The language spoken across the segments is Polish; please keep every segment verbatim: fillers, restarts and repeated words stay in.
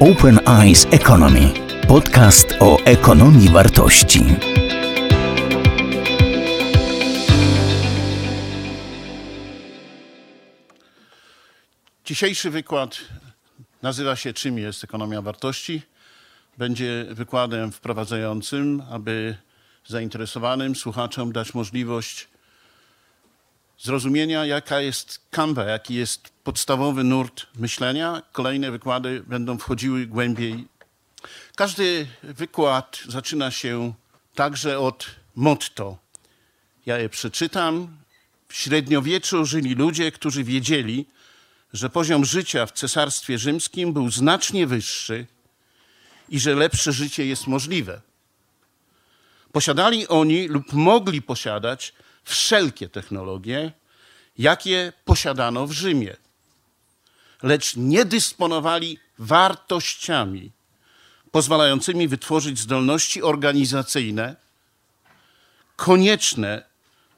Open Eyes Economy. Podcast o ekonomii wartości. Dzisiejszy wykład nazywa się Czym jest ekonomia wartości? Będzie wykładem wprowadzającym, aby zainteresowanym słuchaczom dać możliwość zrozumienia, jaka jest kanwa, jaki jest podstawowy nurt myślenia. Kolejne wykłady będą wchodziły głębiej. Każdy wykład zaczyna się także od motto. Ja je przeczytam. W średniowieczu żyli ludzie, którzy wiedzieli, że poziom życia w Cesarstwie Rzymskim był znacznie wyższy i że lepsze życie jest możliwe. Posiadali oni lub mogli posiadać wszelkie technologie, jakie posiadano w Rzymie, lecz nie dysponowali wartościami pozwalającymi wytworzyć zdolności organizacyjne konieczne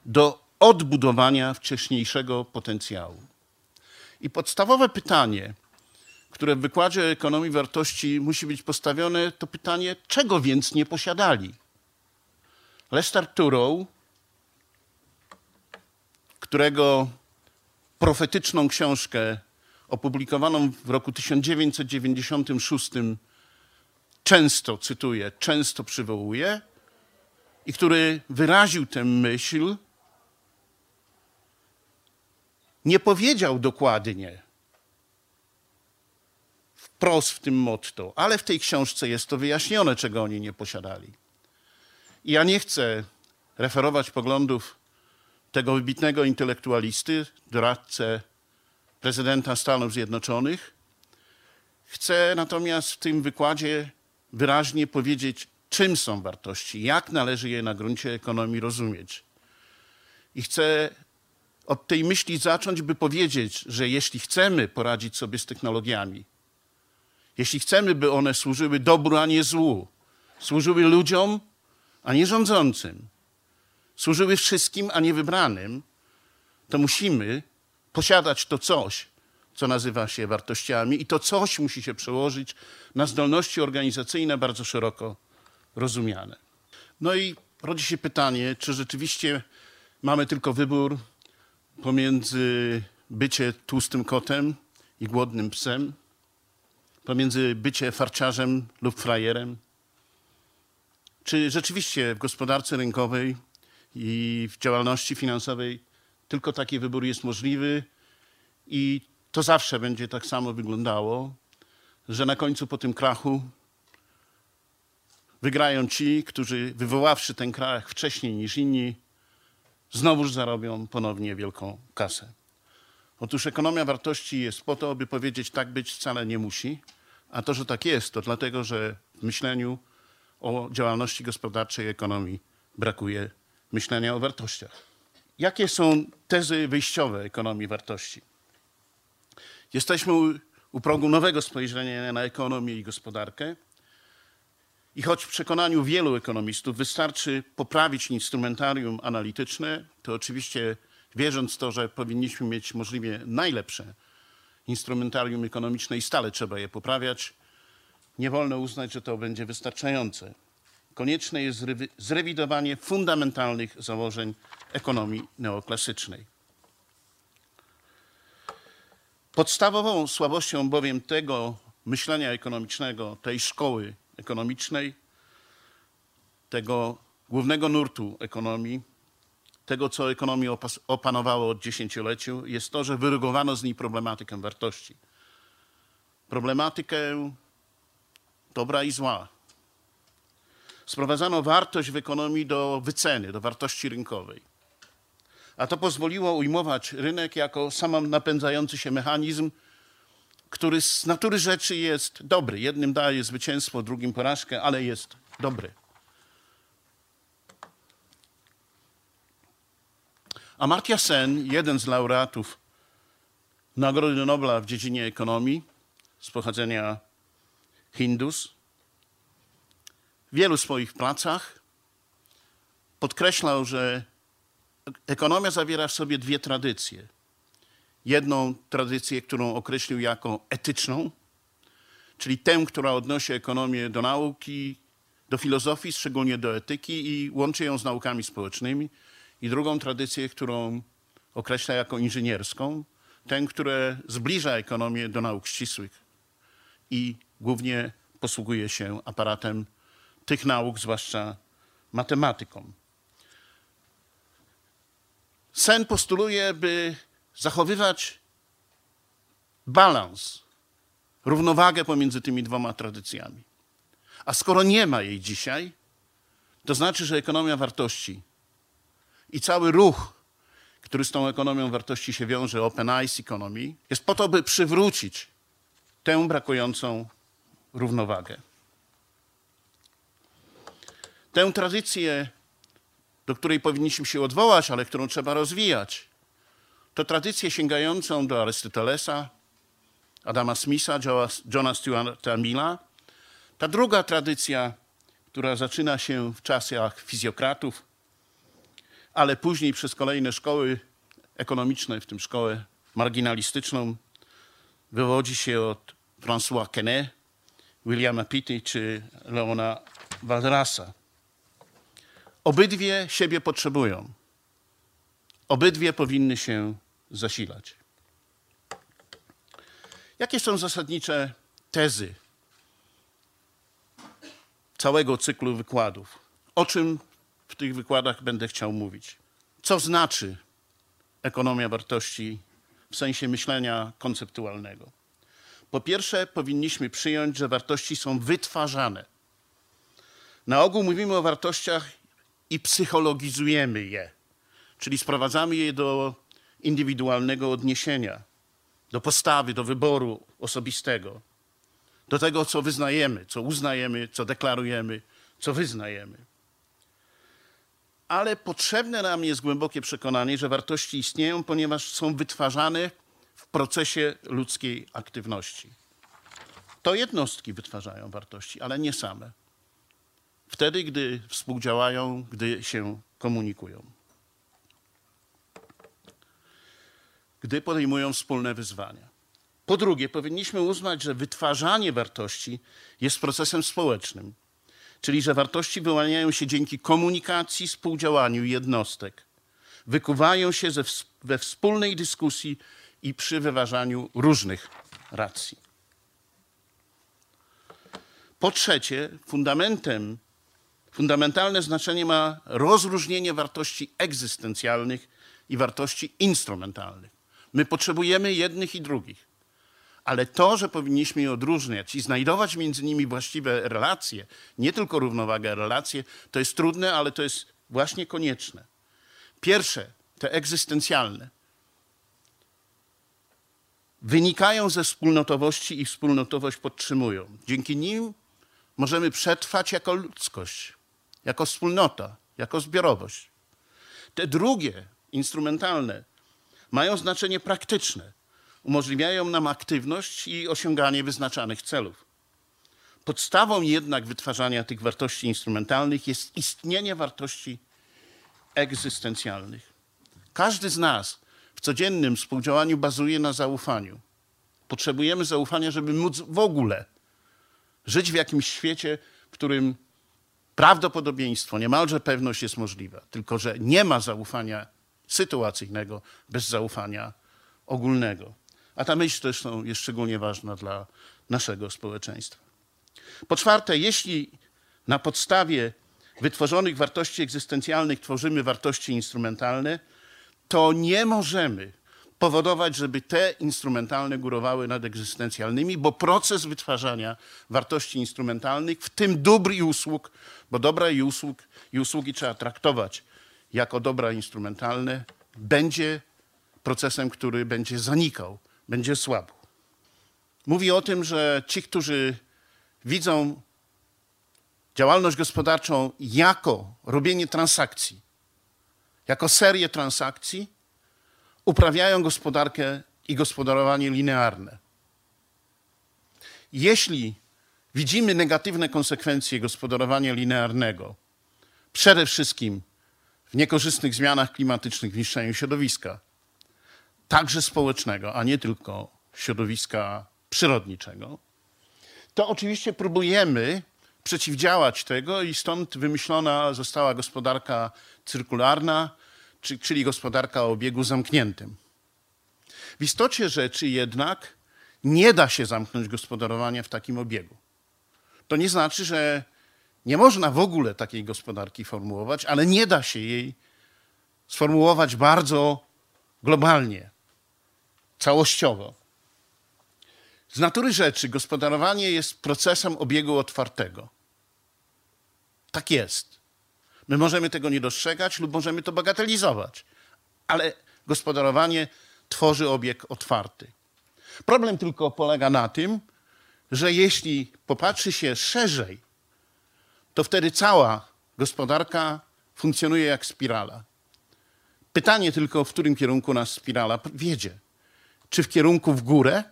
do odbudowania wcześniejszego potencjału. I podstawowe pytanie, które w wykładzie o ekonomii wartości musi być postawione, to pytanie, czego więc nie posiadali? Lester Thurow, którego profetyczną książkę opublikowaną w roku tysiąc dziewięćset dziewięćdziesiątym szóstym często cytuję, często przywołuję i który wyraził tę myśl, nie powiedział dokładnie wprost w tym motto, ale w tej książce jest to wyjaśnione, czego oni nie posiadali. I ja nie chcę referować poglądów tego wybitnego intelektualisty, doradcę prezydenta Stanów Zjednoczonych. Chcę natomiast w tym wykładzie wyraźnie powiedzieć, czym są wartości, jak należy je na gruncie ekonomii rozumieć. I chcę od tej myśli zacząć, by powiedzieć, że jeśli chcemy poradzić sobie z technologiami, jeśli chcemy, by one służyły dobru, a nie złu, służyły ludziom, a nie rządzącym, służyły wszystkim, a nie wybranym, to musimy posiadać to coś, co nazywa się wartościami i to coś musi się przełożyć na zdolności organizacyjne bardzo szeroko rozumiane. No i rodzi się pytanie, czy rzeczywiście mamy tylko wybór pomiędzy bycie tłustym kotem i głodnym psem, pomiędzy bycie farciarzem lub frajerem? Czy rzeczywiście w gospodarce rynkowej i w działalności finansowej tylko taki wybór jest możliwy i to zawsze będzie tak samo wyglądało, że na końcu po tym krachu wygrają ci, którzy wywoławszy ten krach wcześniej niż inni, znowuż zarobią ponownie wielką kasę. Otóż ekonomia wartości jest po to, by powiedzieć, tak być wcale nie musi, a to, że tak jest, to dlatego, że w myśleniu o działalności gospodarczej i ekonomii brakuje myślenia o wartościach. Jakie są tezy wyjściowe ekonomii wartości? Jesteśmy u progu nowego spojrzenia na ekonomię i gospodarkę i choć w przekonaniu wielu ekonomistów wystarczy poprawić instrumentarium analityczne, to oczywiście wierząc w to, że powinniśmy mieć możliwie najlepsze instrumentarium ekonomiczne i stale trzeba je poprawiać, nie wolno uznać, że to będzie wystarczające. Konieczne jest zrewidowanie fundamentalnych założeń ekonomii neoklasycznej. Podstawową słabością bowiem tego myślenia ekonomicznego, tej szkoły ekonomicznej, tego głównego nurtu ekonomii, tego, co ekonomię opanowało od dziesięcioleciu, jest to, że wyrugowano z niej problematykę wartości. Problematykę dobra i zła. Sprowadzano wartość w ekonomii do wyceny, do wartości rynkowej. A to pozwoliło ujmować rynek jako samonapędzający się mechanizm, który z natury rzeczy jest dobry. Jednym daje zwycięstwo, drugim porażkę, ale jest dobry. Amartya Sen, jeden z laureatów Nagrody Nobla w dziedzinie ekonomii z pochodzenia Hindus, w wielu swoich pracach podkreślał, że ekonomia zawiera w sobie dwie tradycje. Jedną tradycję, którą określił jako etyczną, czyli tę, która odnosi ekonomię do nauki, do filozofii, szczególnie do etyki i łączy ją z naukami społecznymi, i drugą tradycję, którą określa jako inżynierską, tę, która zbliża ekonomię do nauk ścisłych i głównie posługuje się aparatem tych nauk, zwłaszcza matematyką. Sen postuluje, by zachowywać balans, równowagę pomiędzy tymi dwoma tradycjami. A skoro nie ma jej dzisiaj, to znaczy, że ekonomia wartości i cały ruch, który z tą ekonomią wartości się wiąże, Open Eyes Economy, jest po to, by przywrócić tę brakującą równowagę. Tę tradycję, do której powinniśmy się odwołać, ale którą trzeba rozwijać, to tradycję sięgającą do Arystotelesa, Adama Smitha, Johna Stuarta Milla. Ta druga tradycja, która zaczyna się w czasach fizjokratów, ale później przez kolejne szkoły ekonomiczne, w tym szkołę marginalistyczną, wywodzi się od François Quesnay, Williama Pitta czy Leona Walrasa. Obydwie siebie potrzebują. Obydwie powinny się zasilać. Jakie są zasadnicze tezy całego cyklu wykładów? O czym w tych wykładach będę chciał mówić? Co znaczy ekonomia wartości w sensie myślenia konceptualnego? Po pierwsze, powinniśmy przyjąć, że wartości są wytwarzane. Na ogół mówimy o wartościach i psychologizujemy je, czyli sprowadzamy je do indywidualnego odniesienia, do postawy, do wyboru osobistego, do tego, co wyznajemy, co uznajemy, co deklarujemy, co wyznajemy. Ale potrzebne nam jest głębokie przekonanie, że wartości istnieją, ponieważ są wytwarzane w procesie ludzkiej aktywności. To jednostki wytwarzają wartości, ale nie same. Wtedy, gdy współdziałają, gdy się komunikują. Gdy podejmują wspólne wyzwania. Po drugie, powinniśmy uznać, że wytwarzanie wartości jest procesem społecznym, czyli że wartości wyłaniają się dzięki komunikacji, współdziałaniu jednostek. Wykuwają się ze, we wspólnej dyskusji i przy wyważaniu różnych racji. Po trzecie, fundamentem, fundamentalne znaczenie ma rozróżnienie wartości egzystencjalnych i wartości instrumentalnych. My potrzebujemy jednych i drugich, ale to, że powinniśmy je odróżniać i znajdować między nimi właściwe relacje, nie tylko równowagę, relacje, to jest trudne, ale to jest właśnie konieczne. Pierwsze, te egzystencjalne, wynikają ze wspólnotowości i wspólnotowość podtrzymują. Dzięki nim możemy przetrwać jako ludzkość, jako wspólnota, jako zbiorowość. Te drugie, instrumentalne, mają znaczenie praktyczne. Umożliwiają nam aktywność i osiąganie wyznaczanych celów. Podstawą jednak wytwarzania tych wartości instrumentalnych jest istnienie wartości egzystencjalnych. Każdy z nas w codziennym współdziałaniu bazuje na zaufaniu. Potrzebujemy zaufania, żeby móc w ogóle żyć w jakimś świecie, w którym prawdopodobieństwo, niemalże pewność jest możliwa. Tylko że nie ma zaufania sytuacyjnego bez zaufania ogólnego. A ta myśl zresztą jest szczególnie ważna dla naszego społeczeństwa. Po czwarte, jeśli na podstawie wytworzonych wartości egzystencjalnych tworzymy wartości instrumentalne, to nie możemy powodować, żeby te instrumentalne górowały nad egzystencjalnymi, bo proces wytwarzania wartości instrumentalnych, w tym dóbr i usług, bo dobra i, usług, i usługi trzeba traktować jako dobra instrumentalne, będzie procesem, który będzie zanikał, będzie słabł. Mówi o tym, że ci, którzy widzą działalność gospodarczą jako robienie transakcji, jako serię transakcji, uprawiają gospodarkę i gospodarowanie linearne. Jeśli widzimy negatywne konsekwencje gospodarowania linearnego, przede wszystkim w niekorzystnych zmianach klimatycznych, w niszczeniu środowiska, także społecznego, a nie tylko środowiska przyrodniczego, to oczywiście próbujemy przeciwdziałać tego i stąd wymyślona została gospodarka cyrkularna, czyli gospodarka o obiegu zamkniętym. W istocie rzeczy jednak nie da się zamknąć gospodarowania w takim obiegu. To nie znaczy, że nie można w ogóle takiej gospodarki formułować, ale nie da się jej sformułować bardzo globalnie, całościowo. Z natury rzeczy gospodarowanie jest procesem obiegu otwartego. Tak jest. My możemy tego nie dostrzegać lub możemy to bagatelizować, ale gospodarowanie tworzy obieg otwarty. Problem tylko polega na tym, że jeśli popatrzy się szerzej, to wtedy cała gospodarka funkcjonuje jak spirala. Pytanie tylko, w którym kierunku nas spirala wiedzie. Czy w kierunku w górę,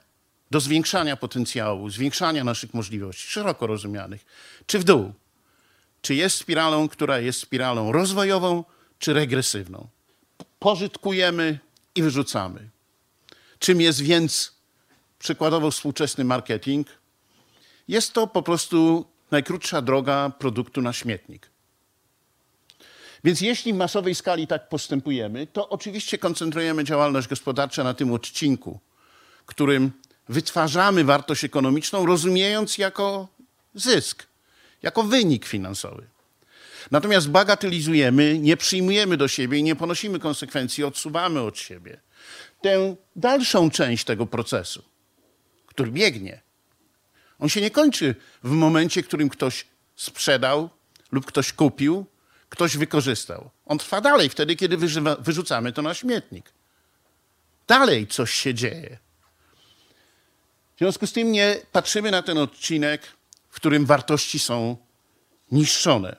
do zwiększania potencjału, zwiększania naszych możliwości, szeroko rozumianych, czy w dół? Czy jest spiralą, która jest spiralą rozwojową, czy regresywną? Pożytkujemy i wyrzucamy. Czym jest więc przykładowo współczesny marketing? Jest to po prostu najkrótsza droga produktu na śmietnik. Więc jeśli w masowej skali tak postępujemy, to oczywiście koncentrujemy działalność gospodarczą na tym odcinku, którym wytwarzamy wartość ekonomiczną, rozumiejąc jako zysk, jako wynik finansowy. Natomiast bagatelizujemy, nie przyjmujemy do siebie i nie ponosimy konsekwencji, odsuwamy od siebie tę dalszą część tego procesu, który biegnie. On się nie kończy w momencie, w którym ktoś sprzedał lub ktoś kupił, ktoś wykorzystał. On trwa dalej, wtedy, kiedy wyżywa, wyrzucamy to na śmietnik. Dalej coś się dzieje. W związku z tym nie patrzymy na ten odcinek, w którym wartości są niszczone.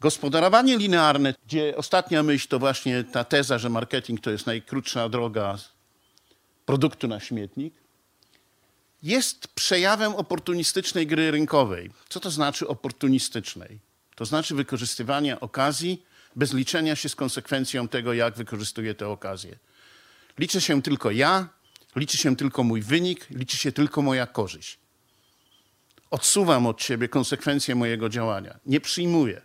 Gospodarowanie linearne, gdzie ostatnia myśl to właśnie ta teza, że marketing to jest najkrótsza droga produktu na śmietnik, jest przejawem oportunistycznej gry rynkowej. Co to znaczy oportunistycznej? To znaczy wykorzystywania okazji bez liczenia się z konsekwencją tego, jak wykorzystuję tę okazję. Liczę się tylko ja, liczy się tylko mój wynik, liczy się tylko moja korzyść. Odsuwam od siebie konsekwencje mojego działania. Nie przyjmuję,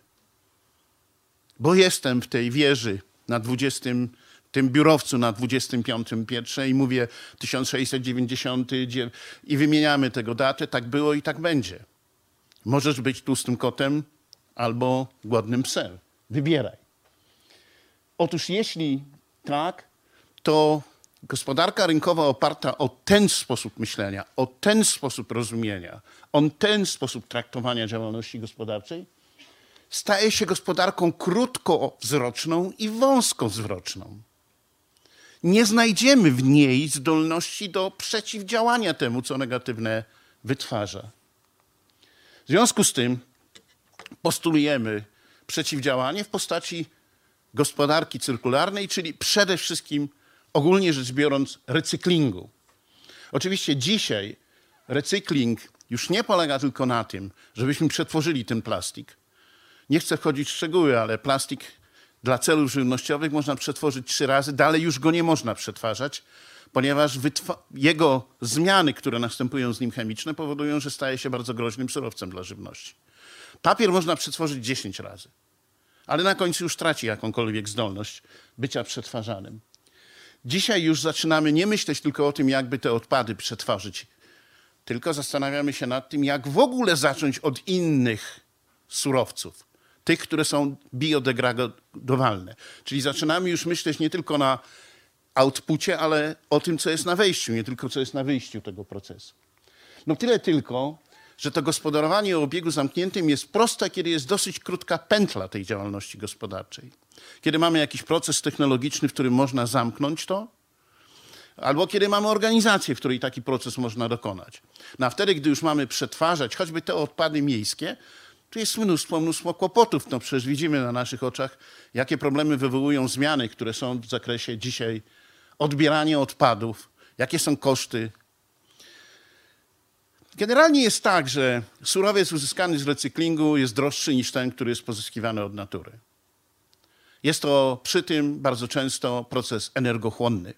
bo jestem w tej wieży na dwudziestym, tym piętrze na dwudziestym piątym piętrze i mówię tysiąc sześćset dziewięćdziesiąty i wymieniamy tego datę, tak było i tak będzie. Możesz być tłustym kotem albo głodnym psem. Wybieraj. Otóż jeśli tak, to gospodarka rynkowa oparta o ten sposób myślenia, o ten sposób rozumienia, o ten sposób traktowania działalności gospodarczej staje się gospodarką krótkowzroczną i wąskowzroczną. Nie znajdziemy w niej zdolności do przeciwdziałania temu, co negatywne wytwarza. W związku z tym postulujemy przeciwdziałanie w postaci gospodarki cyrkularnej, czyli przede wszystkim ogólnie rzecz biorąc recyklingu. Oczywiście dzisiaj recykling już nie polega tylko na tym, żebyśmy przetworzyli ten plastik. Nie chcę wchodzić w szczegóły, ale plastik dla celów żywnościowych można przetworzyć trzy razy. Dalej już go nie można przetwarzać, ponieważ jego zmiany, które następują z nim chemiczne, powodują, że staje się bardzo groźnym surowcem dla żywności. Papier można przetworzyć dziesięć razy, ale na końcu już traci jakąkolwiek zdolność bycia przetwarzanym. Dzisiaj już zaczynamy nie myśleć tylko o tym, jakby te odpady przetworzyć, tylko zastanawiamy się nad tym, jak w ogóle zacząć od innych surowców, tych, które są biodegradowalne. Czyli zaczynamy już myśleć nie tylko na outpucie, ale o tym, co jest na wejściu, nie tylko co jest na wyjściu tego procesu. No tyle tylko, że to gospodarowanie o obiegu zamkniętym jest proste, kiedy jest dosyć krótka pętla tej działalności gospodarczej. Kiedy mamy jakiś proces technologiczny, w którym można zamknąć to, albo kiedy mamy organizację, w której taki proces można dokonać. No a wtedy, gdy już mamy przetwarzać choćby te odpady miejskie, tu jest mnóstwo, mnóstwo kłopotów. No przecież widzimy na naszych oczach, jakie problemy wywołują zmiany, które są w zakresie dzisiaj odbierania odpadów, jakie są koszty. Generalnie jest tak, że surowiec uzyskany z recyklingu jest droższy niż ten, który jest pozyskiwany od natury. Jest to przy tym bardzo często proces energochłonny.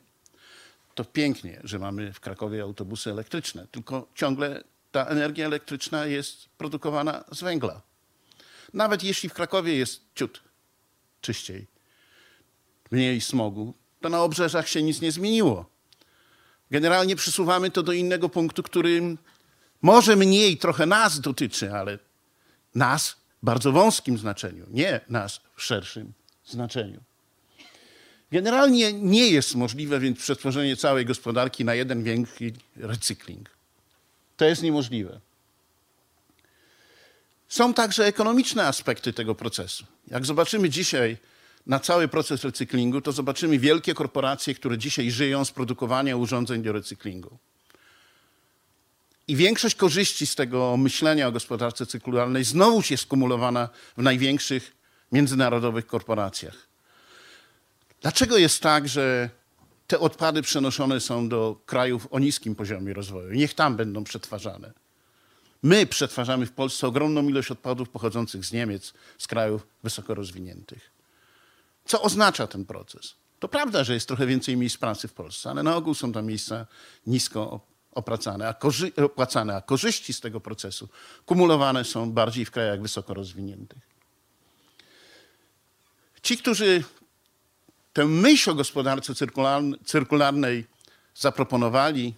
To pięknie, że mamy w Krakowie autobusy elektryczne, tylko ciągle ta energia elektryczna jest produkowana z węgla. Nawet jeśli w Krakowie jest ciut czyściej, mniej smogu, to na obrzeżach się nic nie zmieniło. Generalnie przesuwamy to do innego punktu, który może mniej trochę nas dotyczy, ale nas w bardzo wąskim znaczeniu, nie nas w szerszym znaczeniu. Generalnie nie jest możliwe więc przetworzenie całej gospodarki na jeden wielki recykling. To jest niemożliwe. Są także ekonomiczne aspekty tego procesu. Jak zobaczymy dzisiaj na cały proces recyklingu, to zobaczymy wielkie korporacje, które dzisiaj żyją z produkowania urządzeń do recyklingu. I większość korzyści z tego myślenia o gospodarce cyrkularnej znowu jest skumulowana w największych międzynarodowych korporacjach. Dlaczego jest tak, że te odpady przenoszone są do krajów o niskim poziomie rozwoju? Niech tam będą przetwarzane. My przetwarzamy w Polsce ogromną ilość odpadów pochodzących z Niemiec, z krajów wysoko rozwiniętych. Co oznacza ten proces? To prawda, że jest trochę więcej miejsc pracy w Polsce, ale na ogół są tam miejsca nisko opłacane, a, korzy opłacane, a korzyści z tego procesu kumulowane są bardziej w krajach wysoko rozwiniętych. Ci, którzy tę myśl o gospodarce cyrkularnej zaproponowali,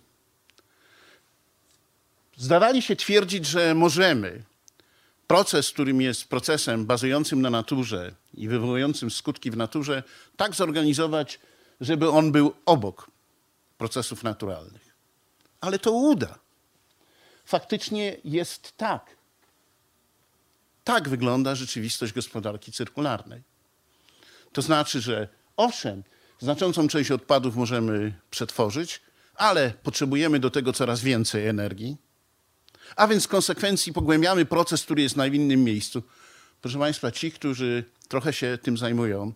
zdawali się twierdzić, że możemy proces, którym jest procesem bazującym na naturze i wywołującym skutki w naturze, tak zorganizować, żeby on był obok procesów naturalnych. Ale to uda. Faktycznie jest tak. Tak wygląda rzeczywistość gospodarki cyrkularnej. To znaczy, że owszem, znaczącą część odpadów możemy przetworzyć, ale potrzebujemy do tego coraz więcej energii, a więc w konsekwencji pogłębiamy proces, który jest na w innym miejscu. Proszę Państwa, ci, którzy trochę się tym zajmują,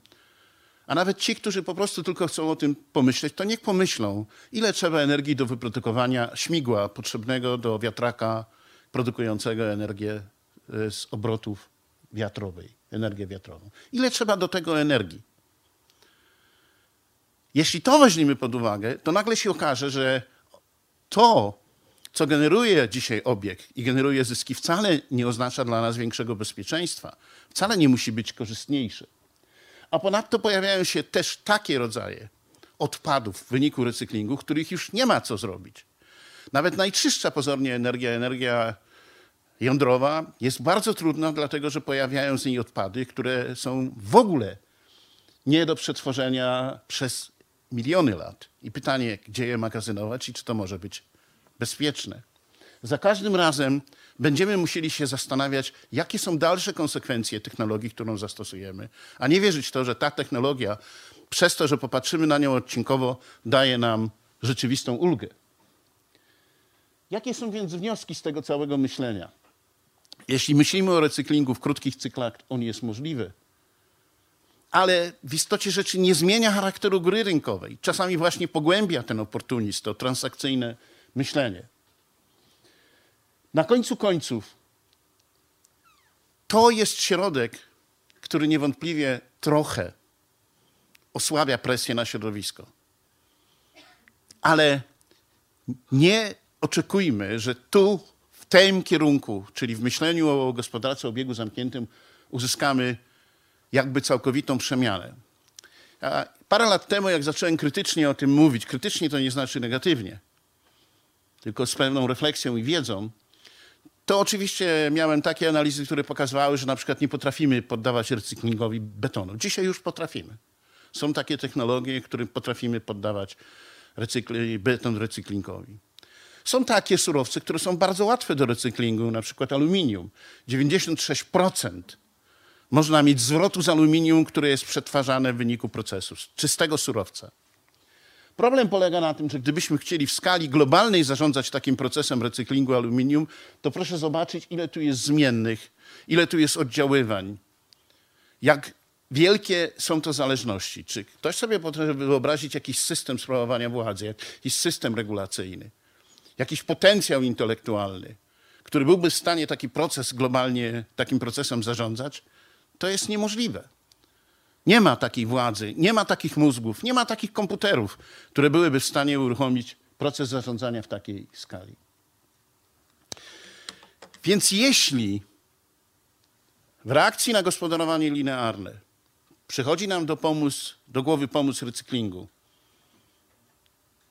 a nawet ci, którzy po prostu tylko chcą o tym pomyśleć, to niech pomyślą, ile trzeba energii do wyprodukowania śmigła potrzebnego do wiatraka produkującego energię z obrotów wiatrowej, energię wiatrową. Ile trzeba do tego energii? Jeśli to weźmiemy pod uwagę, to nagle się okaże, że to, co generuje dzisiaj obieg i generuje zyski, wcale nie oznacza dla nas większego bezpieczeństwa. Wcale nie musi być korzystniejsze. A ponadto pojawiają się też takie rodzaje odpadów w wyniku recyklingu, których już nie ma co zrobić. Nawet najczystsza pozornie energia, energia jądrowa jest bardzo trudna, dlatego że pojawiają z niej odpady, które są w ogóle nie do przetworzenia przez miliony lat. I pytanie, gdzie je magazynować i czy to może być bezpieczne. Za każdym razem będziemy musieli się zastanawiać, jakie są dalsze konsekwencje technologii, którą zastosujemy, a nie wierzyć w to, że ta technologia, przez to, że popatrzymy na nią odcinkowo, daje nam rzeczywistą ulgę. Jakie są więc wnioski z tego całego myślenia? Jeśli myślimy o recyklingu w krótkich cyklach, on jest możliwy, ale w istocie rzeczy nie zmienia charakteru gry rynkowej. Czasami właśnie pogłębia ten oportunizm, to transakcyjne myślenie. Na końcu końców to jest środek, który niewątpliwie trochę osłabia presję na środowisko. Ale nie oczekujmy, że tu, w tym kierunku, czyli w myśleniu o gospodarce obiegu zamkniętym, uzyskamy jakby całkowitą przemianę. A parę lat temu, jak zacząłem krytycznie o tym mówić, krytycznie to nie znaczy negatywnie, tylko z pewną refleksją i wiedzą, to oczywiście miałem takie analizy, które pokazywały, że na przykład nie potrafimy poddawać recyklingowi betonu. Dzisiaj już potrafimy. Są takie technologie, którym potrafimy poddawać recykli- beton recyklingowi. Są takie surowce, które są bardzo łatwe do recyklingu, na przykład aluminium. dziewięćdziesiąt sześć procent można mieć zwrotu z aluminium, które jest przetwarzane w wyniku procesu, z czystego surowca. Problem polega na tym, że gdybyśmy chcieli w skali globalnej zarządzać takim procesem recyklingu aluminium, to proszę zobaczyć, ile tu jest zmiennych, ile tu jest oddziaływań, jak wielkie są to zależności. Czy ktoś sobie potrafi wyobrazić jakiś system sprawowania władzy, jakiś system regulacyjny, jakiś potencjał intelektualny, który byłby w stanie taki proces globalnie, takim procesem zarządzać? To jest niemożliwe. Nie ma takiej władzy, nie ma takich mózgów, nie ma takich komputerów, które byłyby w stanie uruchomić proces zarządzania w takiej skali. Więc jeśli w reakcji na gospodarowanie linearne przychodzi nam do, pomysł, do głowy pomysł recyklingu,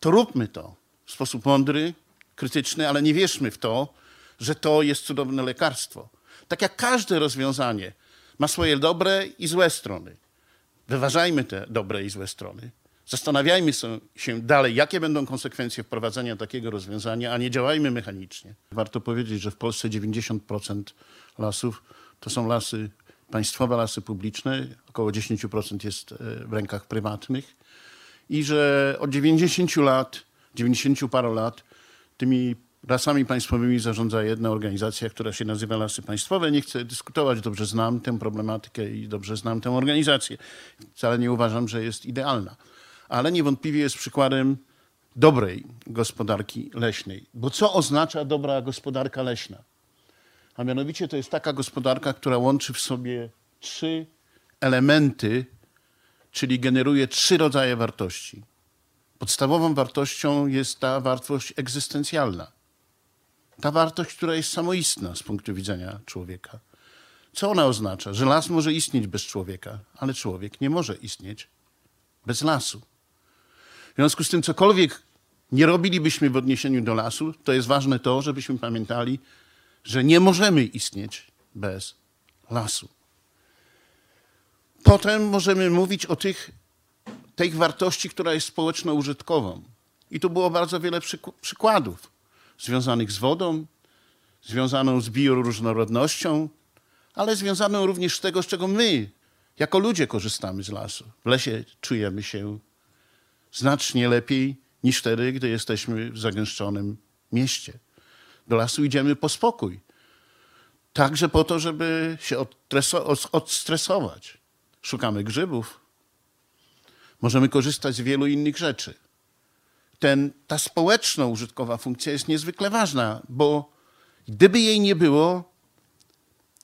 to róbmy to w sposób mądry, krytyczny, ale nie wierzmy w to, że to jest cudowne lekarstwo. Tak jak każde rozwiązanie ma swoje dobre i złe strony. Wyważajmy te dobre i złe strony. Zastanawiajmy się dalej, jakie będą konsekwencje wprowadzenia takiego rozwiązania, a nie działajmy mechanicznie. Warto powiedzieć, że w Polsce dziewięćdziesiąt procent lasów to są lasy państwowe, lasy publiczne, około dziesięć procent jest w rękach prywatnych i że od dziewięćdziesięciu lat, dziewięćdziesięciu paru lat tymi lasami państwowymi zarządza jedna organizacja, która się nazywa Lasy Państwowe. Nie chcę dyskutować, dobrze znam tę problematykę i dobrze znam tę organizację. Wcale nie uważam, że jest idealna, ale niewątpliwie jest przykładem dobrej gospodarki leśnej. Bo co oznacza dobra gospodarka leśna? A mianowicie to jest taka gospodarka, która łączy w sobie trzy elementy, czyli generuje trzy rodzaje wartości. Podstawową wartością jest ta wartość egzystencjalna. Ta wartość, która jest samoistna z punktu widzenia człowieka. Co ona oznacza? Że las może istnieć bez człowieka, ale człowiek nie może istnieć bez lasu. W związku z tym cokolwiek nie robilibyśmy w odniesieniu do lasu, to jest ważne to, żebyśmy pamiętali, że nie możemy istnieć bez lasu. Potem możemy mówić o tych, tej wartości, która jest społeczno-użytkową. I tu było bardzo wiele przyk- przykładów. Związanych z wodą, związaną z bioróżnorodnością, ale związaną również z tego, z czego my, jako ludzie, korzystamy z lasu. W lesie czujemy się znacznie lepiej niż wtedy, gdy jesteśmy w zagęszczonym mieście. Do lasu idziemy po spokój. Także po to, żeby się odstresować. Szukamy grzybów. Możemy korzystać z wielu innych rzeczy. Ten, ta społeczno-użytkowa funkcja jest niezwykle ważna, bo gdyby jej nie było,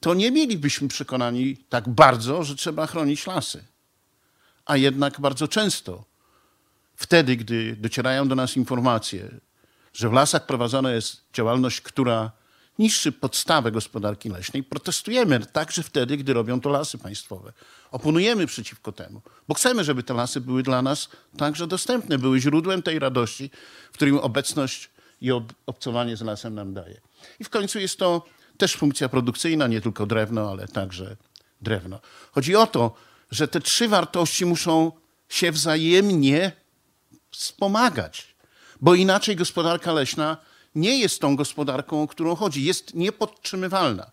to nie mielibyśmy przekonani tak bardzo, że trzeba chronić lasy. A jednak bardzo często, wtedy, gdy docierają do nas informacje, że w lasach prowadzona jest działalność, która niszczy podstawę gospodarki leśnej, protestujemy także wtedy, gdy robią to lasy państwowe. Oponujemy przeciwko temu, bo chcemy, żeby te lasy były dla nas także dostępne, były źródłem tej radości, w którym obecność i ob- obcowanie z lasem nam daje. I w końcu jest to też funkcja produkcyjna, nie tylko drewno, ale także drewno. Chodzi o to, że te trzy wartości muszą się wzajemnie wspomagać, bo inaczej gospodarka leśna nie jest tą gospodarką, o którą chodzi. Jest niepodtrzymywalna.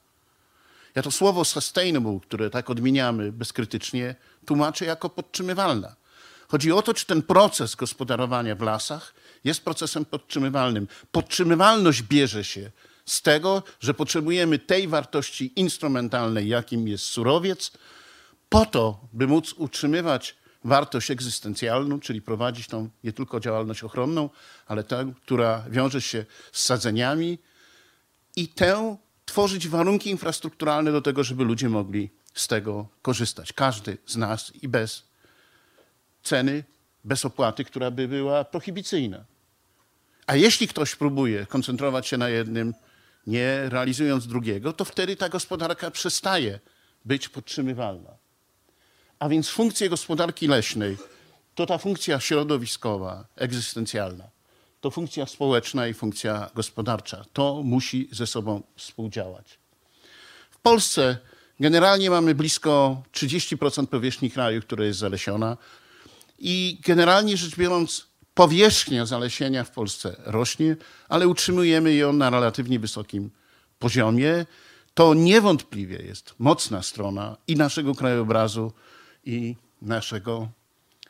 Ja to słowo sustainable, które tak odmieniamy bezkrytycznie, tłumaczę jako podtrzymywalna. Chodzi o to, czy ten proces gospodarowania w lasach jest procesem podtrzymywalnym. Podtrzymywalność bierze się z tego, że potrzebujemy tej wartości instrumentalnej, jakim jest surowiec, po to, by móc utrzymywać wartość egzystencjalną, czyli prowadzić tą nie tylko działalność ochronną, ale tę, która wiąże się z sadzeniami i tę tworzyć warunki infrastrukturalne do tego, żeby ludzie mogli z tego korzystać. Każdy z nas i bez ceny, bez opłaty, która by była prohibicyjna. A jeśli ktoś próbuje koncentrować się na jednym, nie realizując drugiego, to wtedy ta gospodarka przestaje być podtrzymywalna. A więc funkcje gospodarki leśnej to ta funkcja środowiskowa, egzystencjalna, to funkcja społeczna i funkcja gospodarcza. To musi ze sobą współdziałać. W Polsce generalnie mamy blisko trzydzieści procent powierzchni kraju, która jest zalesiona i generalnie rzecz biorąc powierzchnia zalesienia w Polsce rośnie, ale utrzymujemy ją na relatywnie wysokim poziomie. To niewątpliwie jest mocna strona i naszego krajobrazu, i naszego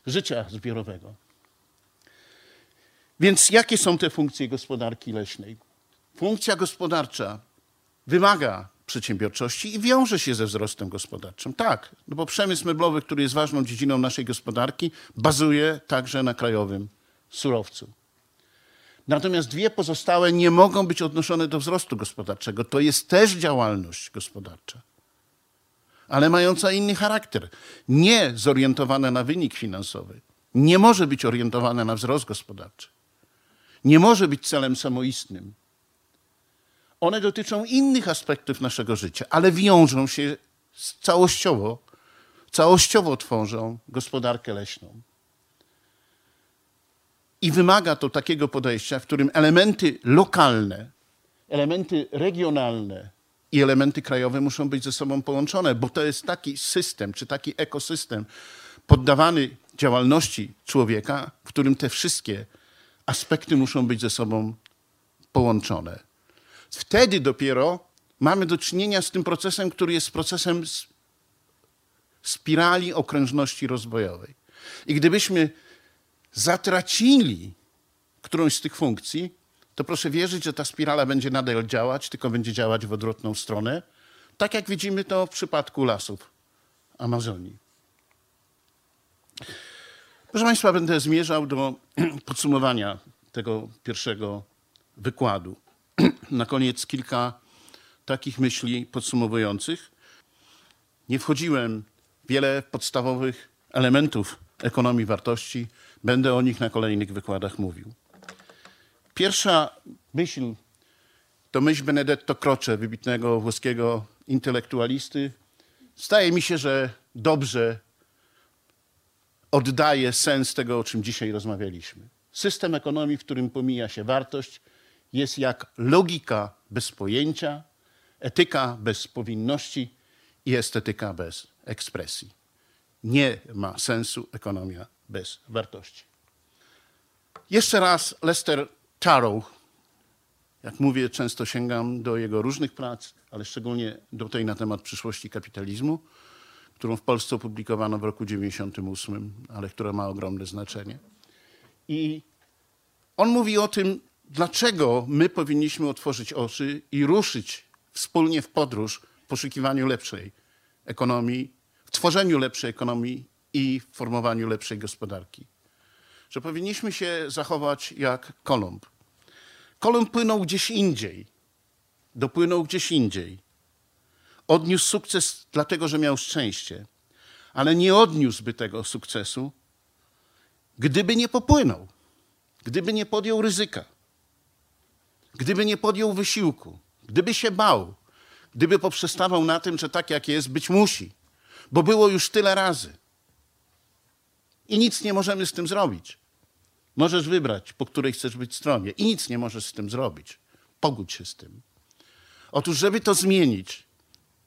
życia zbiorowego. Więc jakie są te funkcje gospodarki leśnej? Funkcja gospodarcza wymaga przedsiębiorczości i wiąże się ze wzrostem gospodarczym. Tak, no bo przemysł meblowy, który jest ważną dziedziną naszej gospodarki, bazuje także na krajowym surowcu. Natomiast dwie pozostałe nie mogą być odnoszone do wzrostu gospodarczego. To jest też działalność gospodarcza, ale mająca inny charakter, nie zorientowana na wynik finansowy, nie może być orientowana na wzrost gospodarczy, nie może być celem samoistnym. one dotyczą innych aspektów naszego życia, ale wiążą się całościowo, całościowo tworzą gospodarkę leśną. I wymaga to takiego podejścia, w którym elementy lokalne, elementy regionalne i elementy krajowe muszą być ze sobą połączone, bo to jest taki system, czy taki ekosystem poddawany działalności człowieka, w którym te wszystkie aspekty muszą być ze sobą połączone. Wtedy dopiero mamy do czynienia z tym procesem, który jest procesem spirali okrężności rozwojowej. I gdybyśmy zatracili którąś z tych funkcji, to proszę wierzyć, że ta spirala będzie nadal działać, tylko będzie działać w odwrotną stronę, tak jak widzimy to w przypadku lasów Amazonii. Proszę Państwa, będę zmierzał do podsumowania tego pierwszego wykładu. Na koniec kilka takich myśli podsumowujących. Nie wchodziłem w wiele podstawowych elementów ekonomii wartości. Będę o nich na kolejnych wykładach mówił. Pierwsza myśl to myśl Benedetto Croce, wybitnego włoskiego intelektualisty. Zdaje mi się, że dobrze oddaje sens tego, o czym dzisiaj rozmawialiśmy. System ekonomii, w którym pomija się wartość, jest jak logika bez pojęcia, etyka bez powinności i estetyka bez ekspresji. Nie ma sensu ekonomia bez wartości. Jeszcze raz Lester Thurow. Jak mówię, często sięgam do jego różnych prac, ale szczególnie do tej na temat przyszłości kapitalizmu, którą w Polsce opublikowano w roku dziewięćdziesiątym ósmym, ale która ma ogromne znaczenie. I on mówi o tym, dlaczego my powinniśmy otworzyć oczy i ruszyć wspólnie w podróż w poszukiwaniu lepszej ekonomii, w tworzeniu lepszej ekonomii i w formowaniu lepszej gospodarki. Że powinniśmy się zachować jak Kolumb. Kolumb płynął gdzieś indziej, dopłynął gdzieś indziej. Odniósł sukces dlatego, że miał szczęście, ale nie odniósłby tego sukcesu, gdyby nie popłynął, gdyby nie podjął ryzyka, gdyby nie podjął wysiłku, gdyby się bał, gdyby poprzestawał na tym, że tak jak jest, być musi, bo było już tyle razy. I nic nie możemy z tym zrobić. Możesz wybrać, po której chcesz być stronie i nic nie możesz z tym zrobić. Pogódź się z tym. Otóż, żeby to zmienić,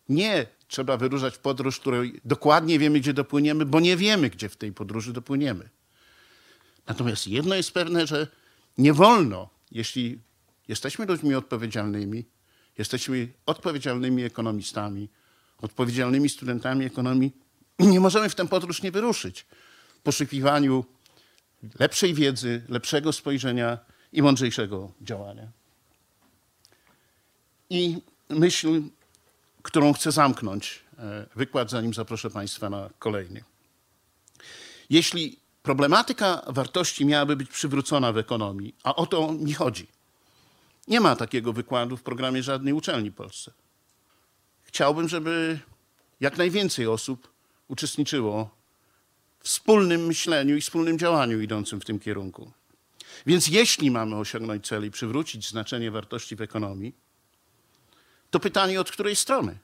nie trzeba wyruszać w podróż, której dokładnie wiemy, gdzie dopłyniemy, bo nie wiemy, gdzie w tej podróży dopłyniemy. Natomiast jedno jest pewne, że nie wolno, jeśli jesteśmy ludźmi odpowiedzialnymi, jesteśmy odpowiedzialnymi ekonomistami, odpowiedzialnymi studentami ekonomii, nie możemy w tę podróż nie wyruszyć w poszukiwaniu lepszej wiedzy, lepszego spojrzenia i mądrzejszego działania. I myśl, którą chcę zamknąć wykład, zanim zaproszę Państwa na kolejny. Jeśli problematyka wartości miałaby być przywrócona w ekonomii, a o to mi chodzi, nie ma takiego wykładu w programie żadnej uczelni w Polsce. Chciałbym, żeby jak najwięcej osób uczestniczyło w wspólnym myśleniu i wspólnym działaniu idącym w tym kierunku. Więc jeśli mamy osiągnąć cel i przywrócić znaczenie wartości w ekonomii, to pytanie, od której strony?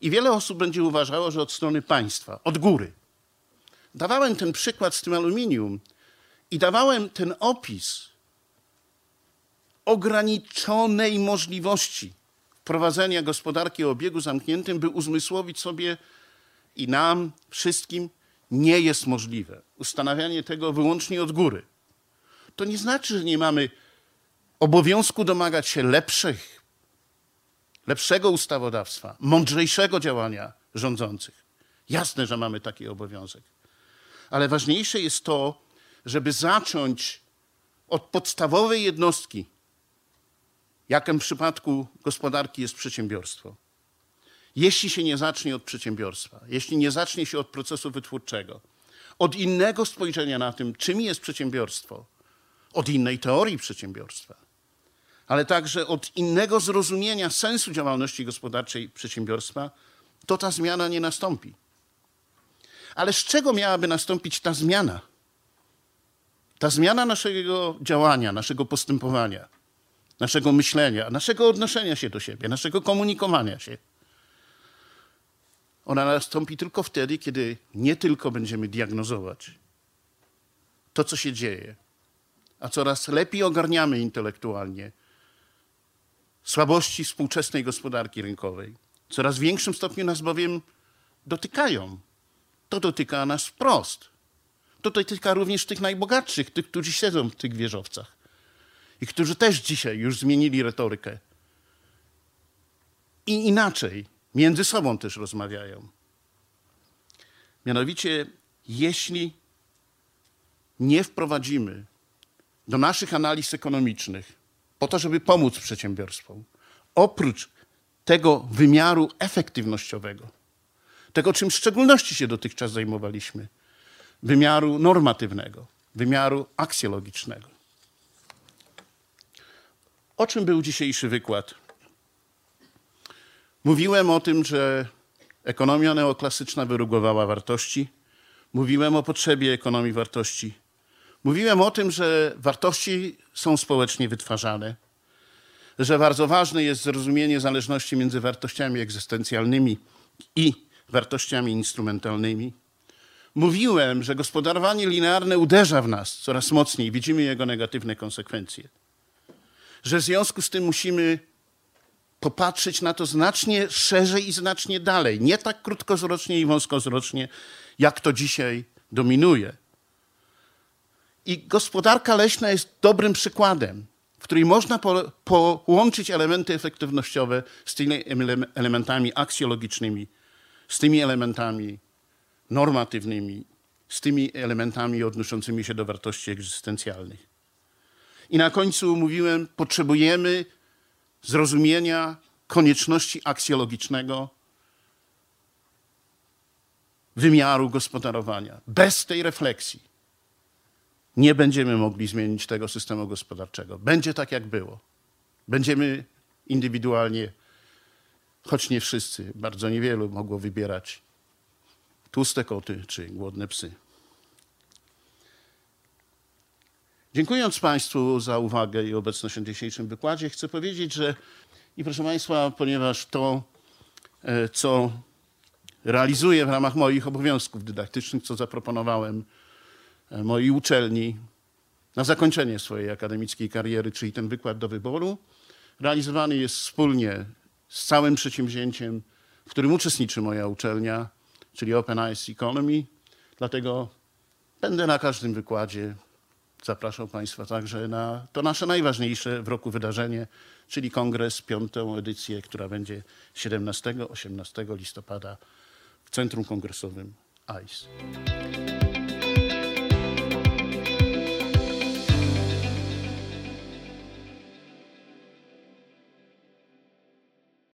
I wiele osób będzie uważało, że od strony państwa, od góry. Dawałem ten przykład z tym aluminium i dawałem ten opis ograniczonej możliwości wprowadzenia gospodarki o obiegu zamkniętym, by uzmysłowić sobie i nam wszystkim, nie jest możliwe ustanawianie tego wyłącznie od góry. To nie znaczy, że nie mamy obowiązku domagać się lepszych lepszego ustawodawstwa, mądrzejszego działania rządzących. Jasne, że mamy taki obowiązek. Ale ważniejsze jest to, żeby zacząć od podstawowej jednostki, jakim w przypadku gospodarki jest przedsiębiorstwo. Jeśli się nie zacznie od przedsiębiorstwa, jeśli nie zacznie się od procesu wytwórczego, od innego spojrzenia na tym, czym jest przedsiębiorstwo, od innej teorii przedsiębiorstwa, ale także od innego zrozumienia sensu działalności gospodarczej przedsiębiorstwa, to ta zmiana nie nastąpi. Ale z czego miałaby nastąpić ta zmiana? Ta zmiana naszego działania, naszego postępowania. naszego myślenia, naszego odnoszenia się do siebie, naszego komunikowania się. Ona nastąpi tylko wtedy, kiedy nie tylko będziemy diagnozować to, co się dzieje, a coraz lepiej ogarniamy intelektualnie słabości współczesnej gospodarki rynkowej. W coraz większym stopniu nas bowiem dotykają. To dotyka nas wprost. To dotyka również tych najbogatszych, tych, którzy siedzą w tych wieżowcach i którzy też dzisiaj już zmienili retorykę. I inaczej między sobą też rozmawiają. Mianowicie, jeśli nie wprowadzimy do naszych analiz ekonomicznych, po to, żeby pomóc przedsiębiorstwom, oprócz tego wymiaru efektywnościowego, tego, czym w szczególności się dotychczas zajmowaliśmy, wymiaru normatywnego, wymiaru aksjologicznego. O czym był dzisiejszy wykład? Mówiłem o tym, że ekonomia neoklasyczna wyrugowała wartości. Mówiłem o potrzebie ekonomii wartości. Mówiłem o tym, że wartości są społecznie wytwarzane, że bardzo ważne jest zrozumienie zależności między wartościami egzystencjalnymi i wartościami instrumentalnymi. Mówiłem, że gospodarowanie linearne uderza w nas coraz mocniej, widzimy jego negatywne konsekwencje. Że w związku z tym musimy popatrzeć na to znacznie szerzej i znacznie dalej, nie tak krótkowzrocznie i wąskowzrocznie, jak to dzisiaj dominuje. I gospodarka leśna jest dobrym przykładem, w której można po, połączyć elementy efektywnościowe z tymi elementami aksjologicznymi, z tymi elementami normatywnymi, z tymi elementami odnoszącymi się do wartości egzystencjalnych. I na końcu mówiłem, potrzebujemy zrozumienia konieczności aksjologicznego wymiaru gospodarowania. Bez tej refleksji nie będziemy mogli zmienić tego systemu gospodarczego. Będzie tak, jak było. Będziemy indywidualnie, choć nie wszyscy, bardzo niewielu mogło wybierać tłuste koty czy głodne psy. Dziękując Państwu za uwagę i obecność w dzisiejszym wykładzie, chcę powiedzieć, że i proszę Państwa, ponieważ to, co realizuję w ramach moich obowiązków dydaktycznych, co zaproponowałem mojej uczelni na zakończenie swojej akademickiej kariery, czyli ten wykład do wyboru, realizowany jest wspólnie z całym przedsięwzięciem, w którym uczestniczy moja uczelnia, czyli Open Eyes Economy. Dlatego będę na każdym wykładzie zapraszał Państwa także na to nasze najważniejsze w roku wydarzenie, czyli kongres, piątą edycję, która będzie siedemnastego osiemnastego listopada w Centrum Kongresowym Eyes.